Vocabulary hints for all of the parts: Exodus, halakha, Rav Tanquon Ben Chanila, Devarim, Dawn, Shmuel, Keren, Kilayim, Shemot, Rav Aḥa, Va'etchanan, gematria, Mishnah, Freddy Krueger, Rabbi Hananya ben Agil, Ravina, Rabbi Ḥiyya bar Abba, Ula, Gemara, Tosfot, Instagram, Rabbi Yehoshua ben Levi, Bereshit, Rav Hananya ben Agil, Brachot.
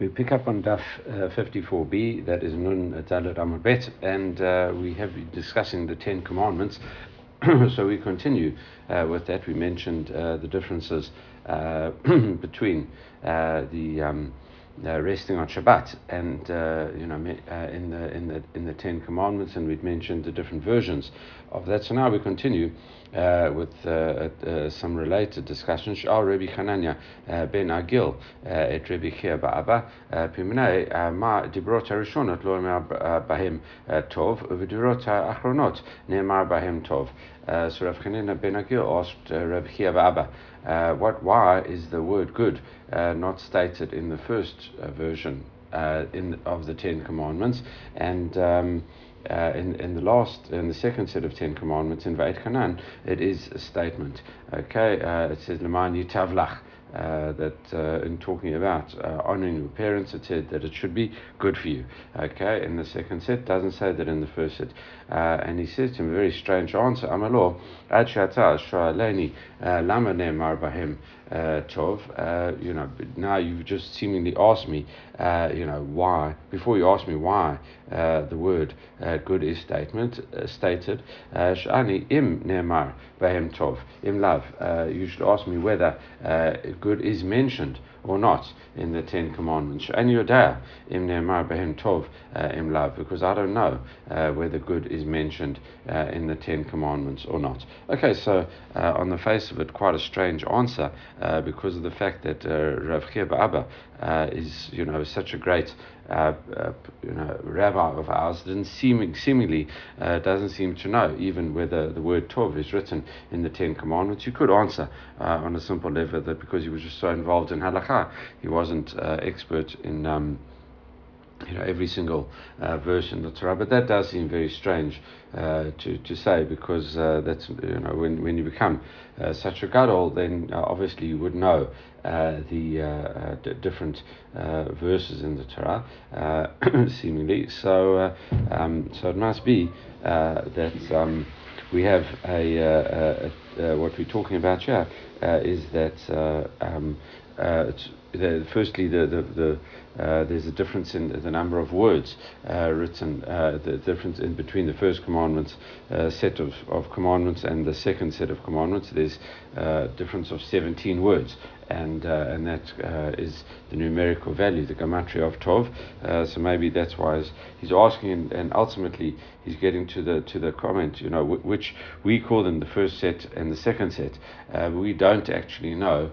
We pick up on Daf 54b, that is Nun Dalet Amud Bet, and we have been discussing the Ten Commandments. So we continue with that. We mentioned the differences between resting on Shabbat and in the Ten Commandments, and we'd mentioned the different versions of that. So now we continue with some related discussions. Rabbi Hananya ben Agil at Rabbi Ḥiyya bar Abba Piminei Ma Dibrot Harishonot Lo Ne'emar Bahem Tov U'Dibrot Ha'achronot Ne'emar Bahem Tov. So Rav Hananya ben Agil asked Rabbi Ḥiyya bar Abba, why is the word good not stated in the first version of the Ten Commandments, and in the second set of Ten Commandments in Va'etchanan it is a statement. Okay, it says L'man Yitavlach, that in talking about honoring your parents, it said that it should be good for you. Okay, in the second set, doesn't say that in the first set. And he says to him a very strange answer, Amalo, Ad Shata Shaleni Lamane Marbahem Tov. Now you've just seemingly asked me, why, before you asked me why the word good is stated, Shani Im Ne'emar Bahem Tov, Im Lav. You should ask me whether good is mentioned or not in the Ten Commandments. Because I don't know whether good is mentioned in the Ten Commandments or not. Okay, so on the face of it, quite a strange answer because of the fact that Rav Ḥiyya bar Abba is such a great rabbi of ours, doesn't seem to know even whether the word Tov is written in the Ten Commandments. You could answer on a simple level that because he was just so involved in halakha, he wasn't expert in every single verse in the Torah, but that does seem very strange to say, because that's when you become such a gadol, then obviously you would know different verses in the Torah, seemingly. So it must be that we have what we're talking about here is that firstly the there's a difference in the number of words written, the difference in between the first commandments set of commandments and the second set of commandments. There's a difference of 17 words, and that is the numerical value, the gematria of Tov. So maybe that's why he's asking, and ultimately he's getting to the comment, which we call them the first set and the second set. We don't actually know.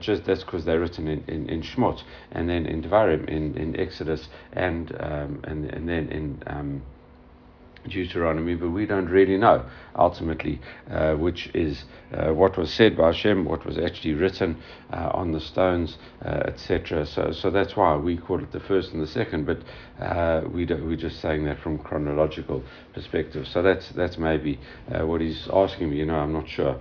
Just that's because they're written in Shemot, and then in Devarim, in Exodus, and then in Deuteronomy, but we don't really know ultimately which is what was said by Hashem, what was actually written on the stones, etc. So that's why we call it the first and the second, but we're just saying that from chronological perspective. So that's maybe what he's asking me. I'm not sure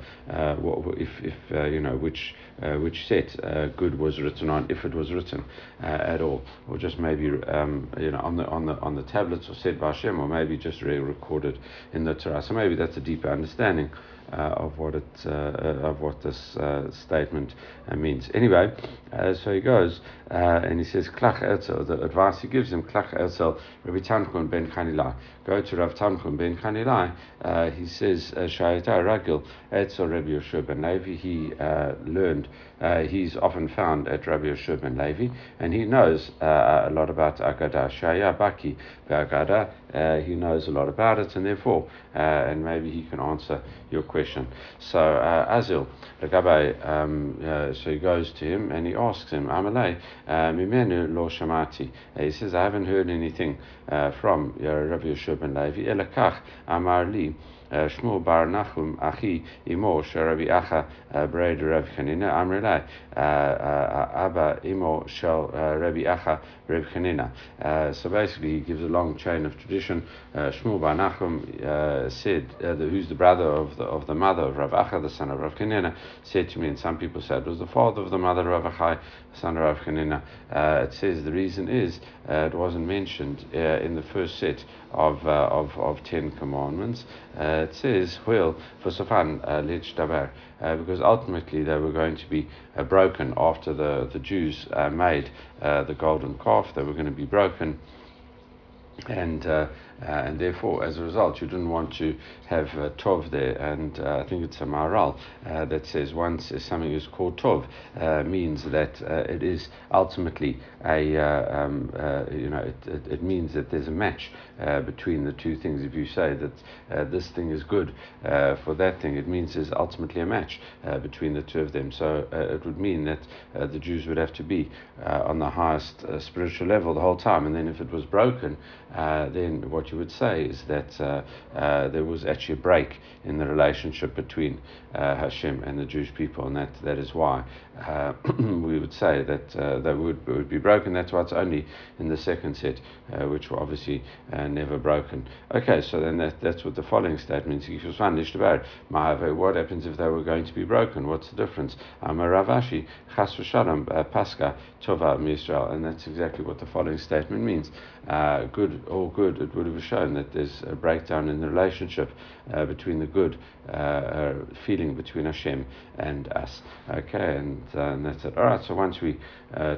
which set good was written on, if it was written at all, or just maybe on the tablets, or said by Hashem, or maybe just recorded in the Torah. So maybe that's a deeper understanding of what this statement means. Anyway, so he goes and he says, Klach Elzel, the advice he gives him, Klach Elzel, Rabbi Tanquon Ben Chanila. Go to Rav Tanquon Ben Chanila. He says, Shayata Regal, Elzel Rabbi Yehoshua ben Levi. He learned, he's often found at Rabbi Yehoshua ben Levi, and he knows a lot about Agada. Shaya Baki Agada. He knows a lot about it, and therefore, and maybe he can answer your question. So Azil, so he goes to him and he asks him, Amalei, Mimenu lo shamati. He says, I haven't heard anything from Rabbi Yehoshua ben Levi. Elakach Amar li. Shmuel bar Nachum achi imo Rabbi Aḥa braid Rav Chanina amrelai Abba imo shel Rabbi Aḥa Rav Chanina. So basically, he gives a long chain of tradition. Shmuel bar Nachum said, who's the brother of the mother of Rav Aḥa, the son of Rav Chanina, said to me, and some people said it was the father of the mother of Rav Aḥa, son of Rav Chanina. It says the reason is it wasn't mentioned in the first set of 10 Commandments, it says huil v'sofan leitdaber, because ultimately they were going to be broken after the Jews made the golden calf. They were going to be broken, and therefore as a result you didn't want to have tov there. And I think it's a maral that says once something is called tov, means that it is ultimately a it means that there's a match between the two things. If you say that this thing is good for that thing, it means there's ultimately a match between the two of them. So it would mean that the Jews would have to be on the highest spiritual level the whole time, and then if it was broken, then what you would say is that there was actually a break in the relationship between Hashem and the Jewish people, and that is why we would say that they would be broken. That's why it's only in the second set, which were obviously never broken. Okay, so then that's what the following statement is. What happens if they were going to be broken? What's the difference? Ravashi chas v'shalom pascha tova miIsrael, and that's exactly what the following statement means. Good, it would have shown that there's a breakdown in the relationship between the good feeling between Hashem and us. Okay, and that's it. All right, so once we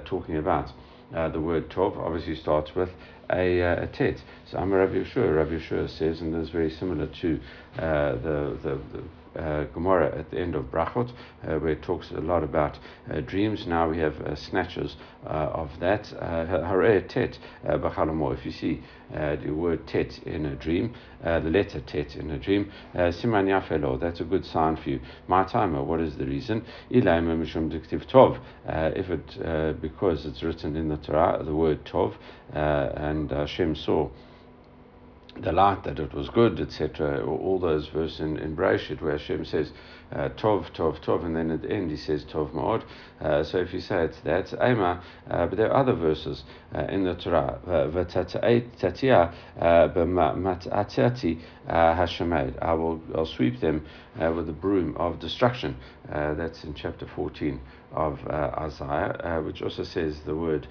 talking about the word tov, obviously starts with a tet. So I'm a Rabbi Yehoshua. Rabbi Yehoshua says, and this is very similar to the Gemara at the end of Brachot, where it talks a lot about dreams. Now we have snatches of that. Harei tet b'chalamo. If you see the word tet in a dream, the letter tet in a dream, siman yafelo, that's a good sign for you. My timer, what is the reason? Ilayim mishum diktiv tov. If it because it's written in the Torah, the word tov, and Hashem saw the light that it was good, etc. All those verses in Bereshit where Hashem says tov, tov, tov, and then at the end he says tov ma'od. So if you say it's that, Ema, but there are other verses in the Torah. V'tatia b'mat'atati hashemayid. I'll sweep them with the broom of destruction. That's in chapter 14 of Isaiah, which also says the word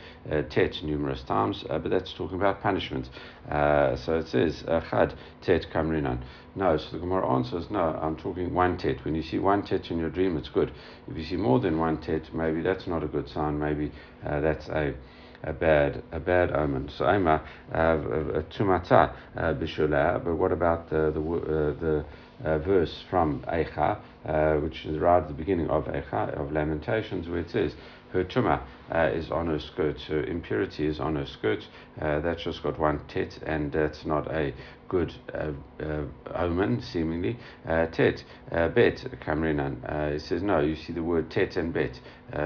tet numerous times, but that's talking about punishment. So it says chad tet kamrinan. No, so the Gemara answers, no, I'm talking one tet. When you see one tet in your dream, it's good. If you see more than one tet, maybe that's not a good sign. Maybe that's a bad omen. So Ema tumata bishula. But what about the verse from Eicha, which is right at the beginning of Eicha, of Lamentations, where it says her tumah is on her skirt, her impurity is on her skirt. That's just got one tet, and that's not a good omen, seemingly. Tet, bet, kamrinan. It says, no, you see the word tet and bet.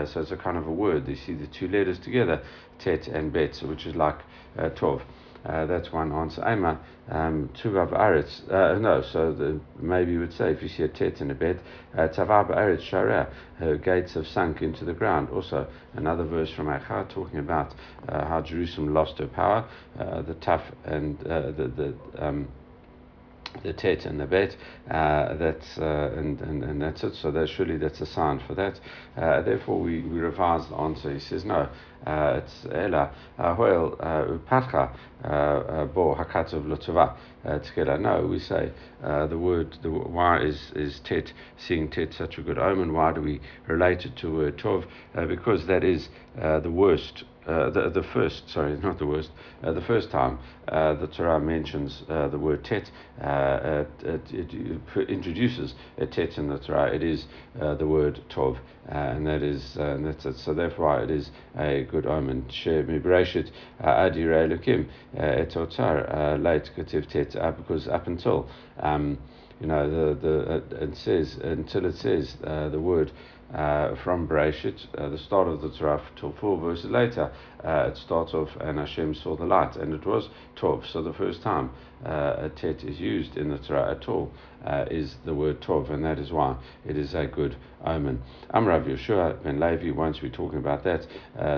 So it's a kind of a word. You see the two letters together, tet and bet, which is like tov. That's one answer. Ema tuvav aretz. No, so maybe you would say if you see a tet in a bed, tuvav aretz shara, her gates have sunk into the ground. Also, another verse from Eicha talking about how Jerusalem lost her power, the taf and the tet and the bet, that's and that's it. So surely that's a sign for that. Therefore, we revise the answer. He says no. It's ela hoel upatcha bo hakatov lotova together. No, we say the word. Why is tet, seeing tet, such a good omen? Why do we relate it to word tov? Because that is the worst. The first, sorry, not the worst, the first time the Torah mentions the word tet, it introduces a tet in the Torah, it is the word tov, and that's it. So therefore it is a good omen. Because up until, it says, until it says the word from Bereshit, the start of the Torah, till 4 verses later, it starts off, and Hashem saw the light, and it was tov. So the first time a tet is used in the Torah at all is the word tov, and that is why it is a good omen. I'm Rav Yehoshua ben Levi. Once we're talking about that,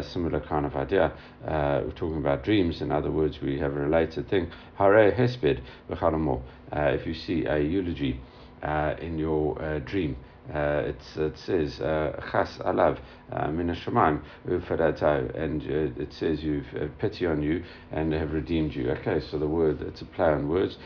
similar kind of idea. We're talking about dreams. In other words, we have a related thing. Harei hesped v'chalamo. If you see a eulogy in your dream, It says chas alav min hashamayim ufadatau, and it says you've pity on you and have redeemed you. Okay, so the word, it's a play on words.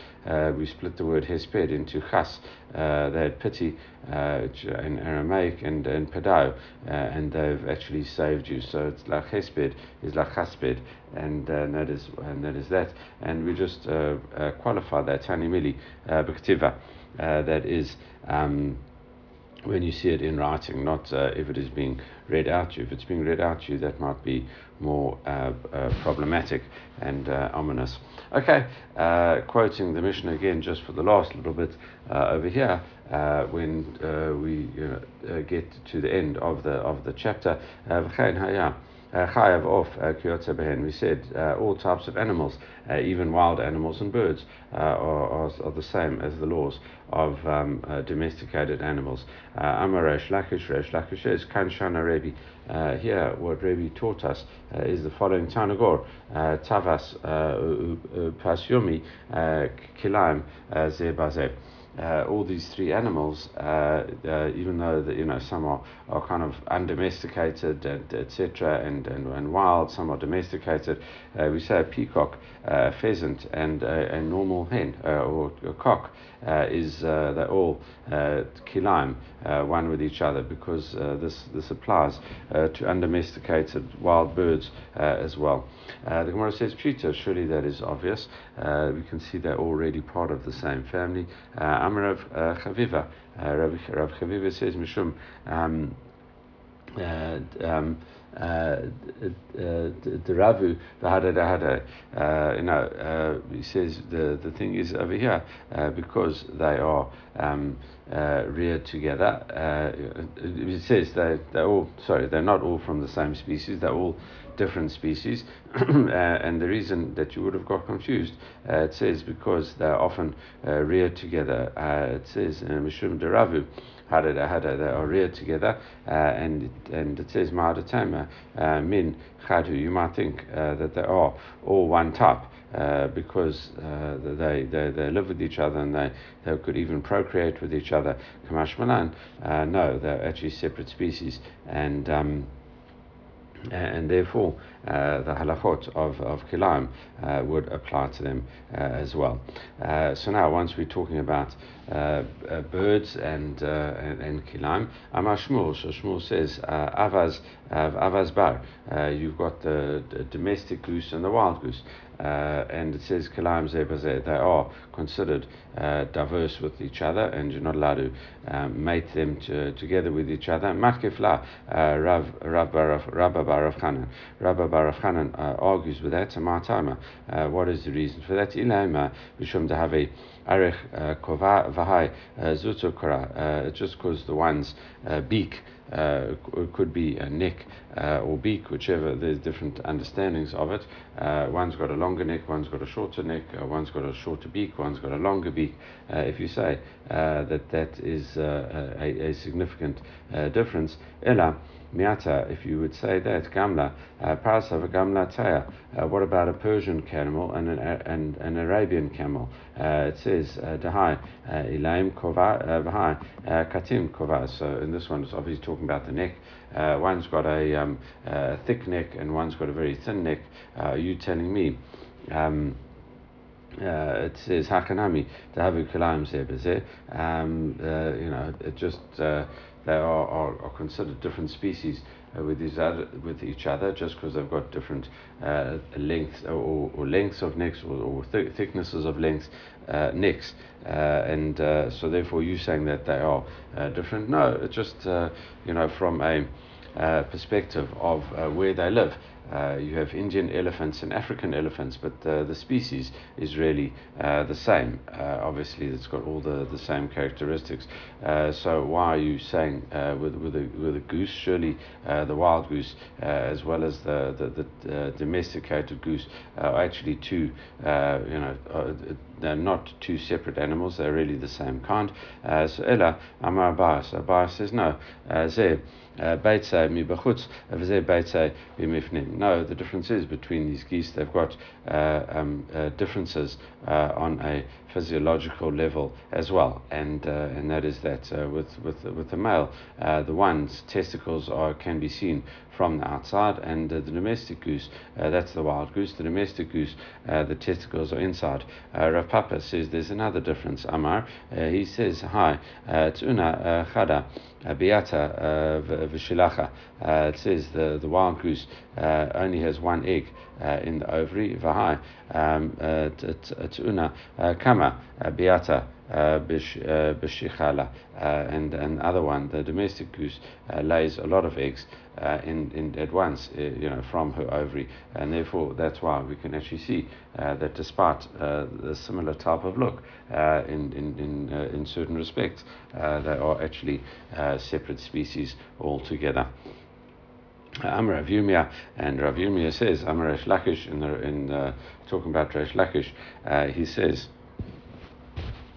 We split the word hesped into chas. They had pity in Aramaic and padau, and they've actually saved you. So it's like hesped is like chasped, and that is that. And we just qualify that tani mili b'ktiva. That is. When you see it in writing, not if it is being read out to you. If it's being read out to you, that might be more problematic and ominous. Okay, quoting the Mishnah again just for the last little bit over here, when we get to the end of the chapter. We said all types of animals, even wild animals and birds, are the same as the laws of domesticated animals. Amar Resh Lakish says, Kan Shana Rebbe. Here, what Rebbe taught us is the following: Tanagor, Tavas, Pasyomi, Kilayim, Zebazeb. All these three animals, even though some are kind of undomesticated, and etc., and wild, some are domesticated. We say a peacock, a pheasant, and a normal hen or a cock is they're all kilayim, one with each other, because this applies to undomesticated wild birds as well. The Gemara says cheetah. Surely that is obvious. We can see they're already part of the same family. Rav Chaviva says Mishum Deravu v'hadadahada. He says the thing is over here because they are reared together. It says they're not all from the same species. They're all different species, and the reason that you would have got confused, it says because they're often reared together. It says Mishum Deravu. They are reared together, and it says Ma'adatama min chadu. You might think that they are all one type because they live with each other and they could even procreate with each other. Kamashmalan, no, they're actually separate species, and therefore the halachot of kilayim would apply to them as well. So now, once we're talking about birds and kilayim, Amar Shmuel. So Shmuel says avaz bar. You've got the domestic goose and the wild goose. And it says kilayim zeh b'zeh, they are considered diverse with each other, and you're not allowed to mate them together with each other. Matkif la Rabba bar Rav Hanan argues with that. Ma'atama, what is the reason for that? Ilaima b'shum dehavi arech kova v'hai zuto kora. Just because the one's beak. It could be a neck or beak, whichever, there's different understandings of it. One's got a longer neck, one's got a shorter neck, one's got a shorter beak, one's got a longer beak. If you say that is a significant difference, Ella Miata, if you would say that, Gamla, Parasava Gamla Taya, what about a Persian camel and an Arabian camel? It says, Dahai, Ilaim Kova, Bahai, Katim Kova. So in this one, it's obviously talking about the neck. One's got a thick neck and one's got a very thin neck. Are you telling me? It says Hakanami, Dahavu Kalam Zebazeh. It just. They are considered different species with each other just because they've got different lengths or lengths of necks or thicknesses of lengths necks, and so therefore you saying that they are different? No, it's just from a perspective of where they live. You have Indian elephants and African elephants, but the species is really the same. Obviously, it's got all the same characteristics. So why are you saying with a goose? Surely the wild goose as well as the domesticated goose are actually two. They're not two separate animals. They're really the same kind. So Ella Amar Abayis says no. Zeh beitzei mi bachutz, v'zeh beitzei b'mifnim. No, the difference is between these geese, they've got differences on a physiological level as well, and that is that with the male, the one's testicles can be seen from the outside, and the domestic goose, that's the wild goose, the domestic goose, the testicles are inside. Rav Papa says there's another difference, Amar. He says, hi, Tuna Chada, Biata Vishilacha. It says the wild goose only has one egg in the ovary. Vahai, Tuna Kama, Biata. And other one, the domestic goose lays a lot of eggs in at once, from her ovary, and therefore that's why we can actually see that despite the similar type of look in certain respects, they are actually separate species altogether. Rav Yumia, and Rav Yumia says, Resh Lakish, in talking about Resh Lakish, he says.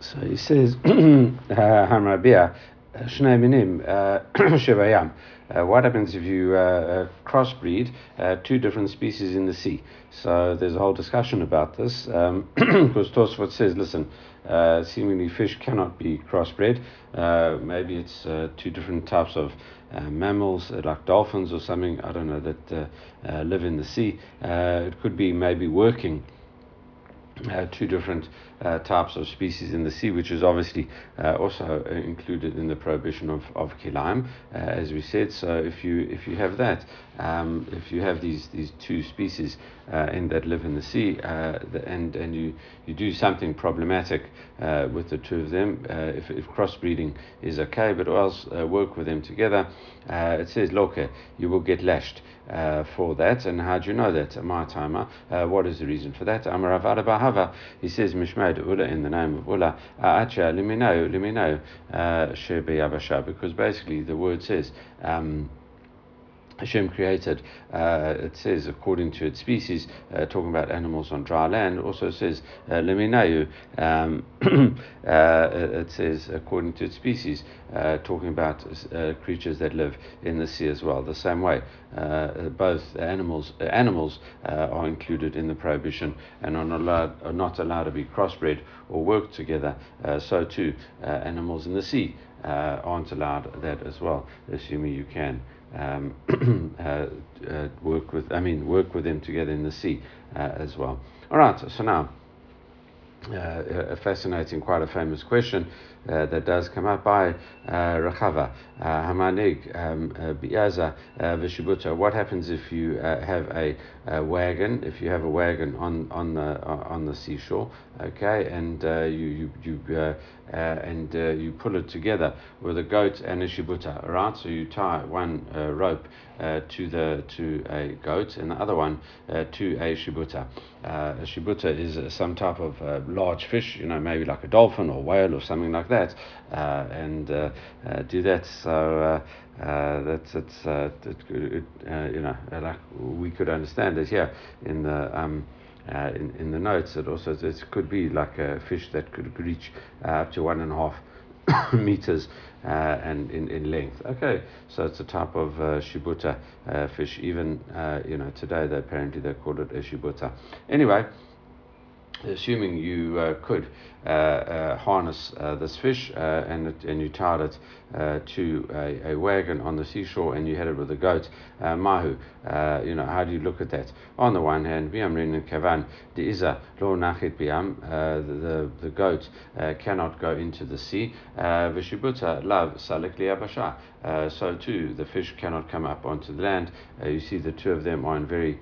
So he says, Hamrabia, Shnei Minim, Shebayam. What happens if you crossbreed two different species in the sea? So there's a whole discussion about this, because Tosfot says, listen, seemingly fish cannot be crossbred. Maybe it's two different types of mammals, like dolphins or something, I don't know, that live in the sea. It could be maybe working two different types of species in the sea, which is obviously also included in the prohibition of Kilayim, as we said. So if you have that, if you have these two species and that live in the sea, and you do something problematic with the two of them, if crossbreeding is okay, but else work with them together, it says Loke, you will get lashed for that. And how do you know that? My timer, what is the reason for that? Amar Rav Aḥa, he says Mishmei. Ula, in the name of Ula, Acha, Limino, Shebiyabasha, because basically the word says, Hashem created, it says, according to its species, talking about animals on dry land. Also says, Leminayu, it says, according to its species, talking about creatures that live in the sea as well. The same way, both animals are included in the prohibition and are not allowed to be crossbred or work together. So too, animals in the sea aren't allowed that as well, assuming you can. Work with them together in the sea as well. All right, so now a fascinating, quite a famous question that does come up by Rechava Hamanig Biaza Vishibuta. What happens if you have a wagon? If you have a wagon on the seashore, okay, and you pull it together with a goat and a shibuta, right? So you tie one rope to a goat and the other one to a shibuta. A shibuta is some type of large fish, maybe like a dolphin or whale or something like that, and do that. So like we could understand it here in the. In the notes, it also could be like a fish that could reach up to 1.5 meters and in length. Okay, so it's a type of shibuta fish. Even today they call it a shibuta. Anyway, assuming you could harness this fish and you tied it to a wagon on the seashore and you had it with a goat, mahu, how do you look at that? On the one hand, the goat cannot go into the sea, so too the fish cannot come up onto the land. You see the two of them are in very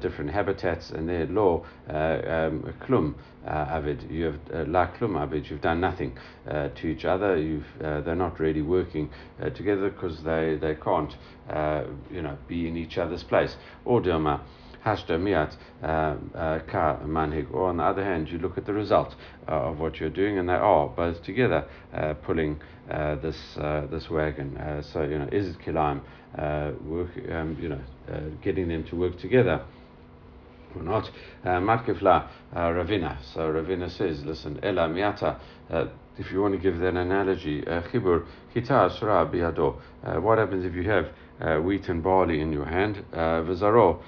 different habitats, and their law, klum avid, you have klum avid, you've done nothing to each other. They're not really working together because they can't, be in each other's place. Or Dilma. Or on the other hand, you look at the result of what you're doing, and they are both together pulling this wagon. So is it Kilayim work? Getting them to work together We're not matkifla Ravina. So Ravina says, listen, Ela miata. If you want to give that analogy, chibur kita asra biado. What happens if you have wheat and barley in your hand? V'zaro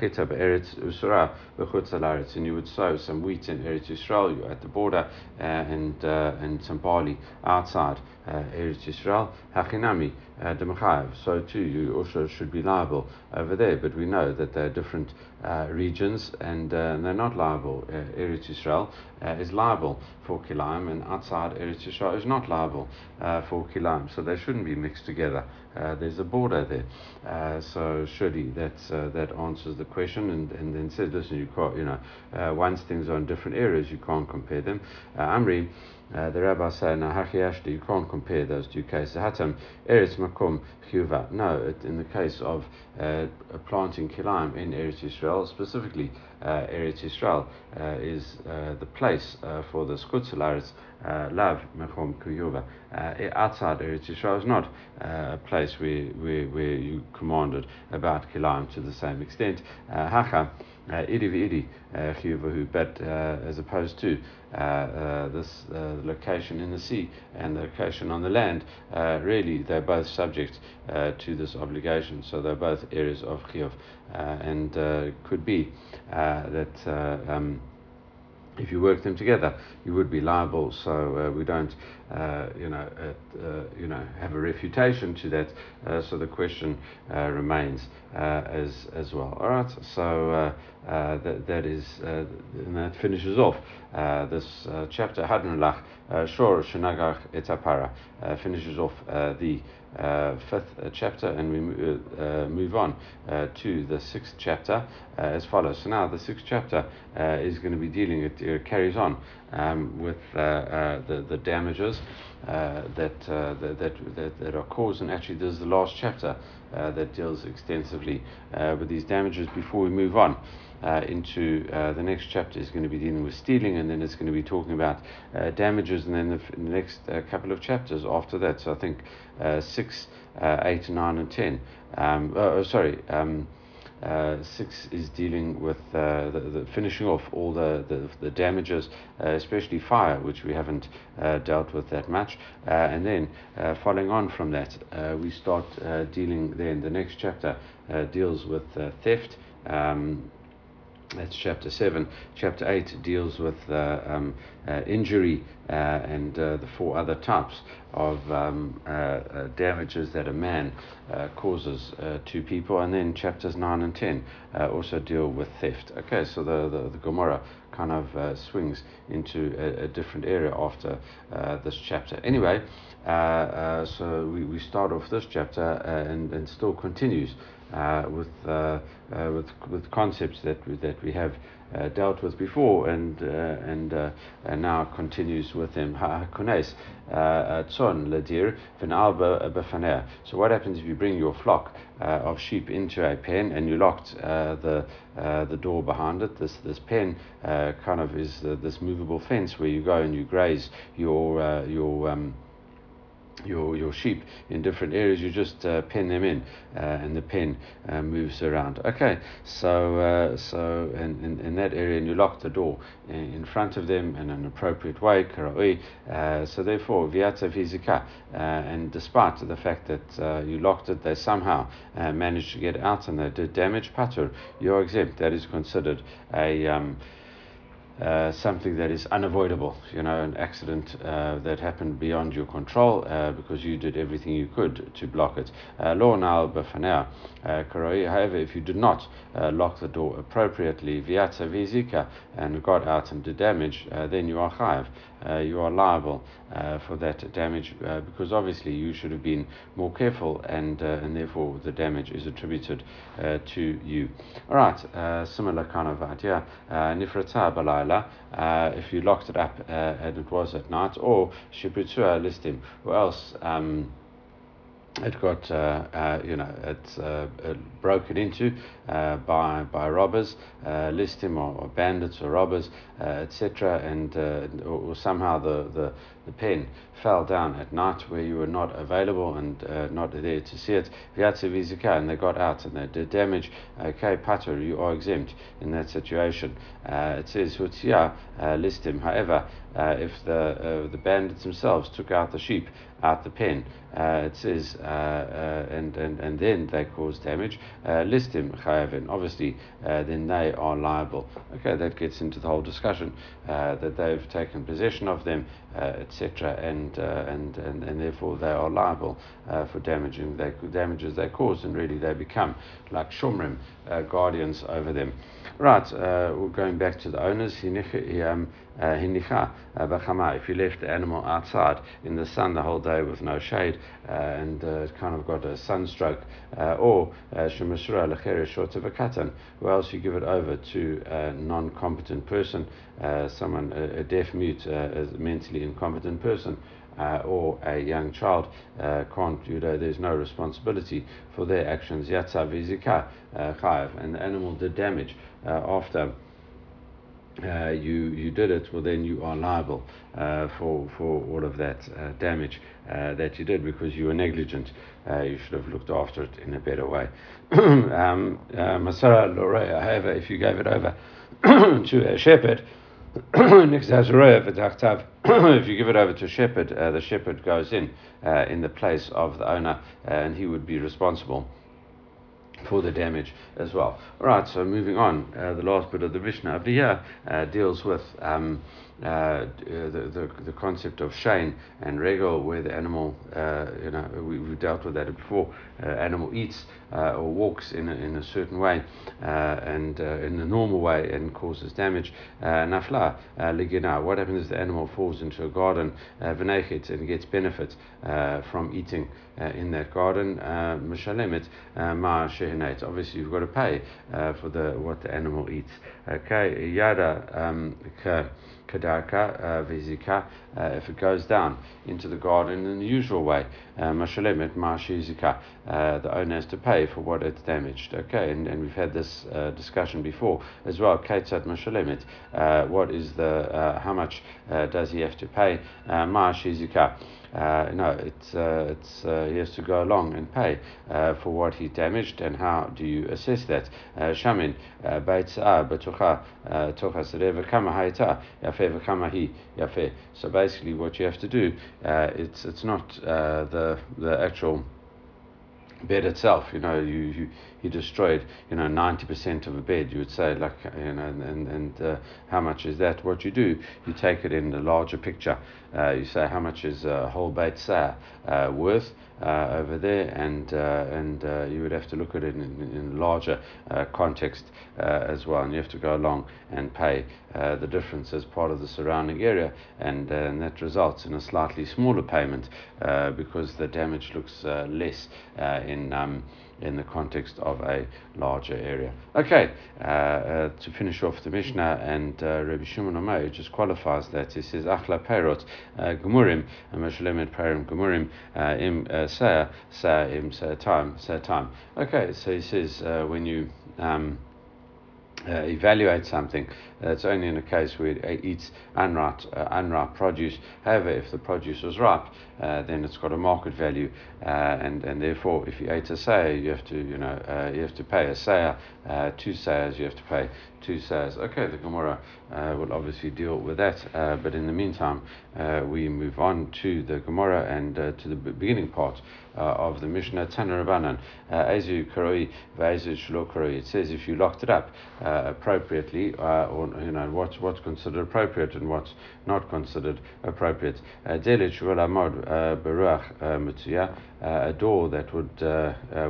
chita be'eretz usra b'chutz ha'aretz. And you would sow some wheat in Eretz Yisrael. You're at the border, and some barley outside Eretz Yisrael. Hachinami demchayev. So too, you also should be liable over there. But we know that there are different regions, and they're not liable. Eretz Yisrael is liable for Kilayim, and outside Eretz Yisrael is not liable for Kilayim. So they shouldn't be mixed together. There's a border there. So surely that answers the question, and then said, listen, you can't, once things are in different areas, you can't compare them. Amri. The rabbis say, you can't compare those two cases. Hatam Eretz Makom Chuva. No, in the case of planting Kilayim in Eretz Yisrael, specifically Eretz Yisrael is the place for the Skutzelaris Lav Makom Chuva. Outside Eretz Yisrael is not a place where you commanded about Kilayim to the same extent. Hacha. But as opposed to this location in the sea and the location on the land, really they're both subject to this obligation. So they're both areas of chiyuv, and could be that if you work them together, you would be liable. So we don't, have a refutation to that. So the question remains as well. All right. So that is, and that finishes off this chapter. Hadnulach Shor Shenagach Etapara finishes off the fifth chapter, and we move on to the sixth chapter as follows. So now the sixth chapter is going to be dealing, it carries on with the damages that are caused, and actually this is the last chapter that deals extensively with these damages before we move on into the next chapter is going to be dealing with stealing, and then it's going to be talking about damages, and then the next couple of chapters after that. So I think 6, 8, 9 and 10. 6 is dealing with the finishing off all the damages, especially fire, which we haven't dealt with that much. And then following on from that, we start dealing then, the next chapter deals with theft. That's chapter 7. Chapter 8 deals with injury and the 4 other types of damages that a man causes to people, and then chapters 9 and 10 also deal with theft. Okay, so the Gemara kind of swings into a different area after this chapter. Anyway, so we start off this chapter and still continues with concepts that we have dealt with before, and now continues with them. So what happens if you bring your flock of sheep into a pen and you locked the door behind it? This pen kind of is this movable fence where you go and you graze your sheep in different areas. You just pen them in, and the pen moves around. Okay, so in that area, and you lock the door in front of them in an appropriate way. So therefore, viata fizika, and despite the fact that you locked it, they somehow managed to get out and they did damage. Patur, you're exempt. That is considered a something that is unavoidable, an accident that happened beyond your control because you did everything you could to block it. Lo nal b'fanei karoi. However, if you did not lock the door appropriately, viata vizika, and got out and did damage, then you are chayav. You are liable for that damage because obviously you should have been more careful, and therefore the damage is attributed to you. All right, similar kind of idea. Nifrata b'layla. If you locked it up and it was at night, or Shipritua listim, or else it got it's broken into by robbers, listim or bandits or robbers, etc., and or somehow the the pen fell down at night where you were not available and not there to see it, and they got out and they did damage, okay, patur, you are exempt in that situation. It says, listim. However, if the bandits themselves took out the sheep out the pen, it says, and then they cause damage, listim, chayav, obviously, then they are liable. Okay, that gets into the whole discussion that they've taken possession of them, etc., and therefore they are liable for damages they cause, and really they become like shomrim, guardians over them. Right, we're going back to the owners. If you left the animal outside in the sun the whole day with no shade, and it kind of got a sunstroke, or who else you give it over to a non-competent person, someone, a deaf mute, a mentally incompetent person, or a young child, can't, there's no responsibility for their actions, yatsa vizika chayav, and the animal did damage after you did it, well then you are liable for all of that damage that you did because you were negligent. You should have looked after it in a better way. Masara loreya, however, if you gave it over to a shepherd, if you give it over to a shepherd, the shepherd goes in the place of the owner, and he would be responsible for the damage as well. Alright, so moving on, the last bit of the Mishnah of the year deals with the concept of Shane and Regal, where the animal, we've dealt with that before, animal eats or walks in a certain way, and in a normal way, and causes damage. Nafla ligina, what happens is the animal falls into a garden, v'nechet, and gets benefit from eating in that garden. Mishalemet ma shehenait, obviously you've got to pay for what the animal eats. Okay, yada kadarka vizika, if it goes down into the garden in the usual way, mashalemet mashizika, the owner has to pay for what it's damaged. Okay, and we've had this discussion before as well. Ketzat mashalemet, what is the how much does he have to pay? Mashizika, no, it's he has to go along and pay for what he damaged, and how do you assess that? Shamin beitzah b'tocha tocha sereva kama haita yafe v'kama hi yafe. So basically, what you have to do, it's not the actual bed itself, he destroyed 90% of a bed, you would say, like, how much is that? What you do, you take it in the larger picture, you say how much is a whole Beit Sa'ah worth over there, and you would have to look at it in larger context as well, and you have to go along and pay the difference as part of the surrounding area, and that results in a slightly smaller payment because the damage looks less in the context of a larger area. Okay, to finish off the Mishnah, and Rabbi Shimon Omer just qualifies that. He says, Achla Peirot Gemurim, Meshalemet Perim Gemurim, Im Im Sa Time. Okay, so he says, when you evaluate something, it's only in a case where it eats unripe produce. However, if the produce was ripe, then it's got a market value, and therefore, if you ate a sayah, you have to pay a sayah, two sayahs, you have to pay two sayahs. Okay, the Gemara will obviously deal with that, but in the meantime, we move on to the Gemara and to the beginning part of the Mishnah. Tana Rabbanan, Azu Karoi, V'Azu Shlo Karoi. It says if you locked it up appropriately, or what's considered appropriate and what's not considered appropriate. A door that would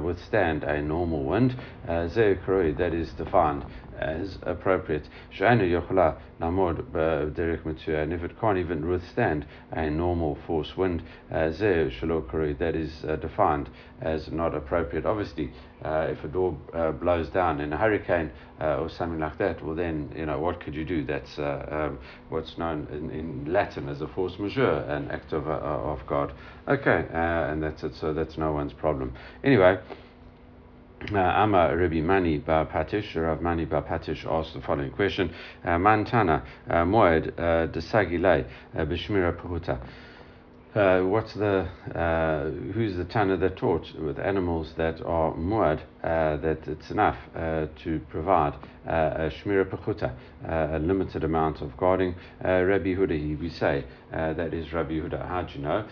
withstand a normal wind, that is defined as appropriate. And if it can't even withstand a normal force wind, that is defined as not appropriate. Obviously, if a door blows down in a hurricane or something like that, well then, what could you do? That's what's known in Latin as a force majeure, an act of God. Okay, and that's it, so that's no one's problem. Anyway, Amar Rabbi Mani bar Patish, Rav Mani bar Patish asked the following question: Mantana Moed Desagilai Bishmira Puhuta. Who's the Tana that taught with animals that are muad that it's enough to provide a shmira pechuta, a limited amount of guarding? Rabbi Huda, we say that is Rabbi Huda. How do you know?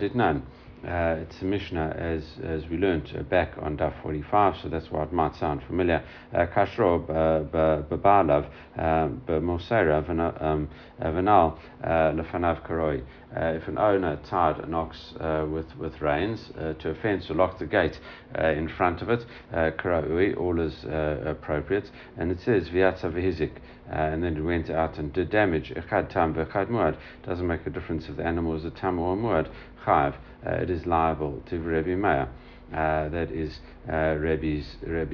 Did none. It's a Mishnah, as we learnt back on Daf 45, so that's why it might sound familiar. Kashro b'balav b'moseira v'nal l'fanav karoi. If an owner tied an ox with reins to a fence or locked the gate in front of it, karoi, all is appropriate. And it says v'yatsa v'hizik, and then it went out and did damage. Echad tam v'echad muad. Doesn't make a difference if the animal is a tam or a muad. Chayav. It is liable to Rabbi Meir. That is Rabbi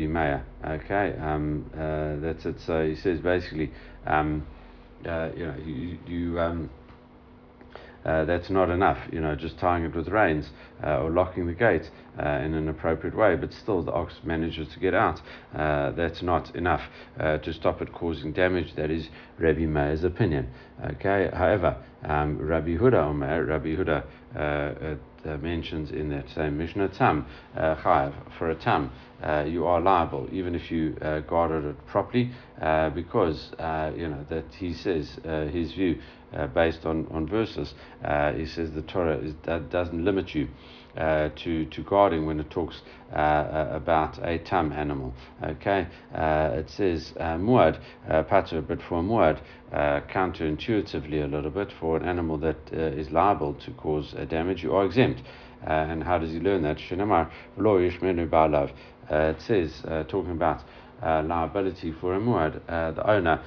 Meir. Okay, that's it. So he says basically, that's not enough, just tying it with reins or locking the gate in an appropriate way, but still the ox manages to get out. That's not enough to stop it causing damage. That is Rabbi Meir's opinion. Okay. However, Rabbi Huda Omer, mentions in that same Mishnah, tam chayav, for a tam you are liable even if you guarded it properly, because that he says his view based on verses. He says the Torah doesn't limit you to guarding when it talks about a tam animal. Okay, it says muad pater, but for muad, counterintuitively a little bit, for an animal that is liable to cause damage, you are exempt. And how does he learn that? Shenamar v'lo yishmenu ba'alav. It says talking about liability for a muad, the owner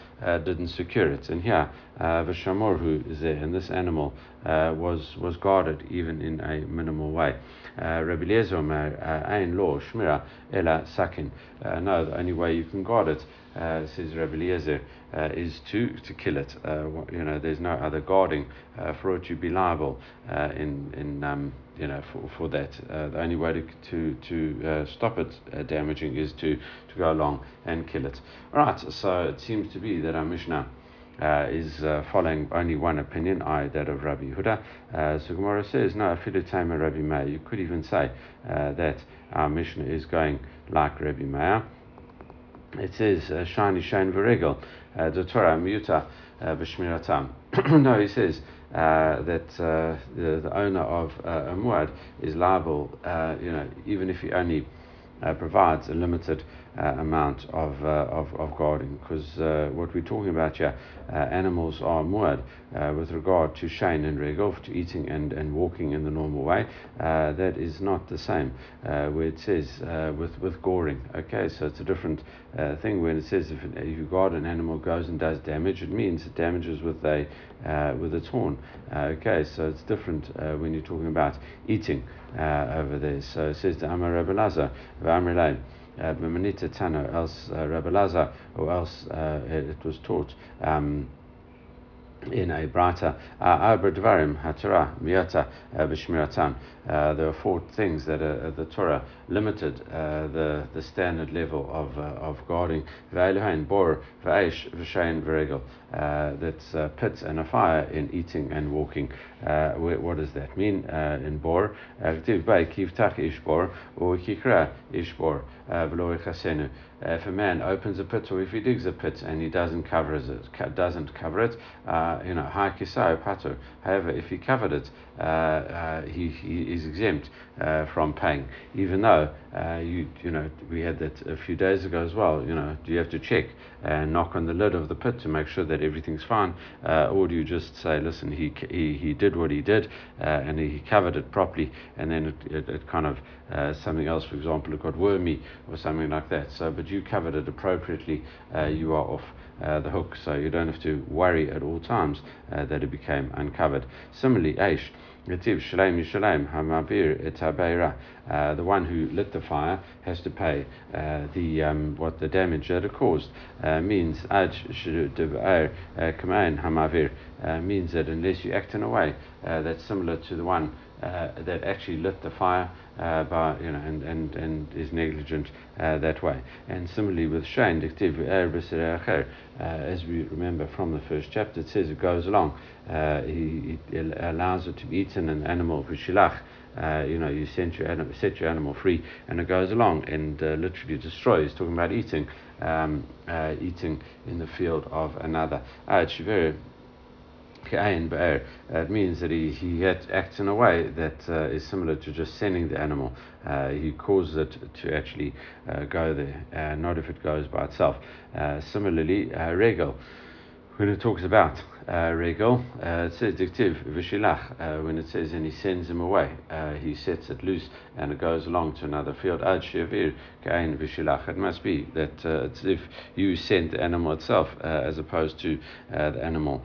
didn't secure it, and here v'shamorhu is there, and this animal was guarded even in a minimal way. Rabbi Leizer ain lo shmira ela sakin. No, the only way you can guard it, says Rabbi Leizer, is to kill it. There's no other guarding for it to be liable for that. The only way to stop it damaging is to go along and kill it. All right, so it seems to be that our Mishnah is following only one opinion, that of Rabbi Huda. So Gemara says, no, afilu tamer Rabbi Meir. You could even say that our Mishnah is going like Rabbi Meir. It says, Shane v'Regal, the Torah miuta b'shmiratam. No, he says that the owner of a muad is liable, even if he only provides a limited amount of guarding, because what we're talking about here, animals are muad with regard to Shane and Regal, to eating and walking in the normal way. That is not the same where it says with goring. Okay, so it's a different thing when it says if you guard an animal goes and does damage, it means it damages with its horn. Okay, so it's different when you're talking about eating over there. So it says the Amar Rabbi Leizer, Amar Leim, B'manita Tana, else Rabbi Leizer, or else it was taught in a brata, Devarim Hatara Miata B'shmiratam. There are four things that the Torah limited the standard level of guarding. V'elohain bor v'aish v'shayin v'regel. That's pits and a fire in eating and walking. What does that mean in bor? Ktiv bay kivtach ishbor or kikra ishbor v'lo yichasenu. If a man opens a pit or if he digs a pit and he doesn't cover it, haikisai patur. However, if he covered it, he is exempt from paying, even though we had that a few days ago as well. Do you have to check and knock on the lid of the pit to make sure that everything's fine, or do you just say, listen, he did what he did, and he covered it properly, and then it kind of something else, for example, it got wormy or something like that. So, but you covered it appropriately, you are off the hook, so you don't have to worry at all times that it became uncovered. Similarly, aish. The one who lit the fire has to pay what the damage that it caused. Means that unless you act in a way that's similar to the one that actually lit the fire, and is negligent that way. And similarly with Shane, as we remember from the first chapter, it says it goes along. It allows it to be eaten, an animal v'shilach. You set your animal free, and it goes along and literally destroys. Talking about eating, eating in the field of another. It means that he acts in a way that is similar to just sending the animal. He causes it to actually go there, not if it goes by itself. Similarly, Regal, when it talks about Regal, it says dictiv v'shilach, when it says and he sends him away, he sets it loose and it goes along to another field. Ad shevir kain v'shilach, it must be that it's if you sent the animal itself, as opposed to the animal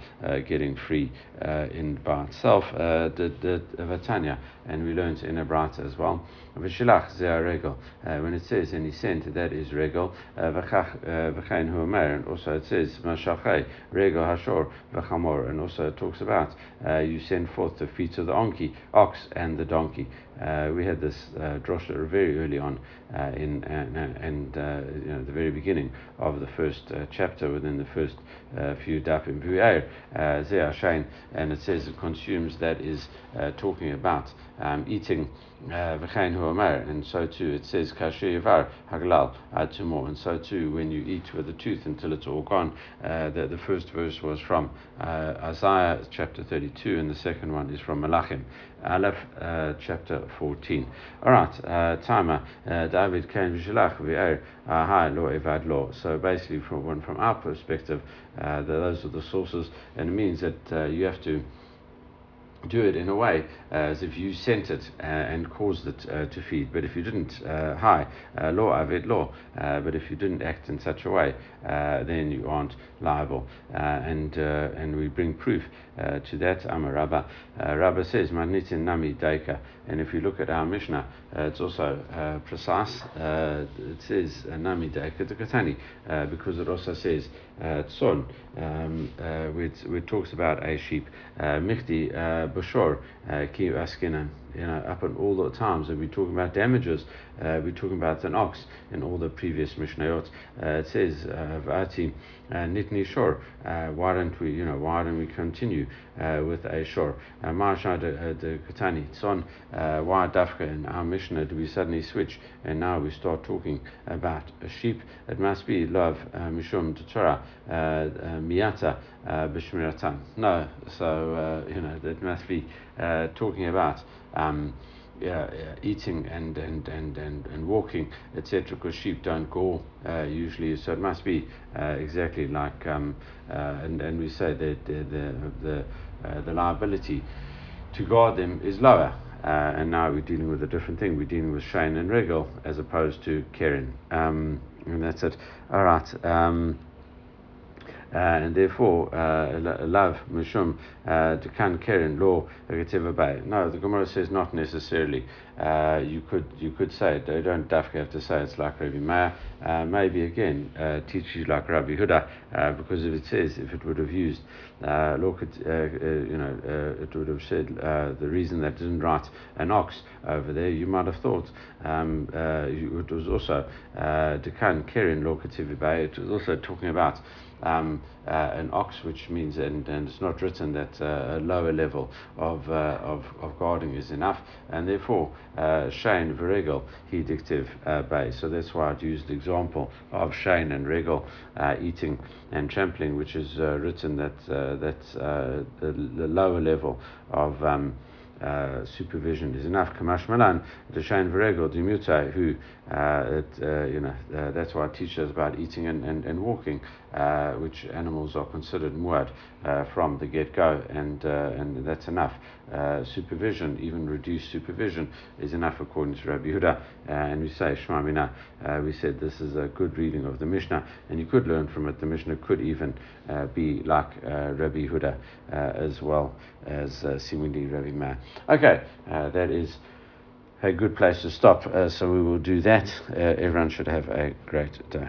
getting free in by itself. The Vatanya, and we learned in a brata as well, v'shilach zeh Regal, when it says and he sent, that is Regal. V'chain hu omer, and also it says mashachei Regal hashor v'chamor, and also it talks about you send forth the feet of the ox and the donkey. We had this drosha very early on in the very beginning of the first chapter, within the first few dafim v'u'er zeh Shane, and it says it consumes, that is talking about eating v'chein hu omer, and so too it says kasher yivar haglal ad tumor, and so too when you eat with the tooth until it's all gone. The first verse was from Isaiah chapter 32, and the second one is from Malachim Aleph chapter 14. All right, timer. David came v'shilach v'er high law evad law. So basically, from our perspective, those are the sources, and it means that you have to do it in a way as if you sent it and caused it to feed. But if you didn't, law aved law. But if you didn't act in such a way, then you aren't liable. And we bring proof to that. I'm a Rabba. Rabba says magnitin nami daika. And if you look at our Mishnah, it's also precise. It says nami daika dekatani, because it also says tson, which talks about a sheep. Michti Bashor, keep asking him, up at all the times that we're talking about damages, we're talking about an ox in all the previous Mishnayot. It says, V'ati Nitni Shor, why don't we continue with a Shor? Ma'ashad de Katani, Tson, why Dafka in our Mishnah do we suddenly switch and now we start talking about a sheep? It must be Love Mishum de Torah, Miyata Bishmiratan. No, so, that must be talking about eating and walking, etc., because sheep don't go usually, so it must be exactly like and we say that the liability to guard them is lower, and now we're dealing with a different thing. We're dealing with Shane and Regal as opposed to Keren, and that's it. All right. And therefore, love mishum dekan keren law keteva bay. No, the Gemara says not necessarily. You could say they don't dafka have to say it's like Rabbi Meir. Maybe again teaches like Rabbi Huda, because if it says, if it would have used it would have said the reason that didn't write an ox over there, you might have thought it was also dekan keren law keteva bay. It was also talking about an ox, which means, and it's not written that a lower level of guarding is enough, and therefore Shane v'Regal he dictiv bay. So that's why I'd used the example of Shane and Regal eating and trampling, which is written that the lower level of supervision is enough. Kamash Malan, the Shane V'Regal Dimutai, who that's why it teaches about eating and walking. which animals are considered muad from the get-go, and that's enough. Supervision, even reduced supervision, is enough according to Rabbi Huda, and we say Shema Mina. We said this is a good reading of the Mishnah, and you could learn from it. The Mishnah could even be like Rabbi Huda, as well as seemingly Rabbi Meir. Okay, that is a good place to stop, so we will do that. Everyone should have a great day.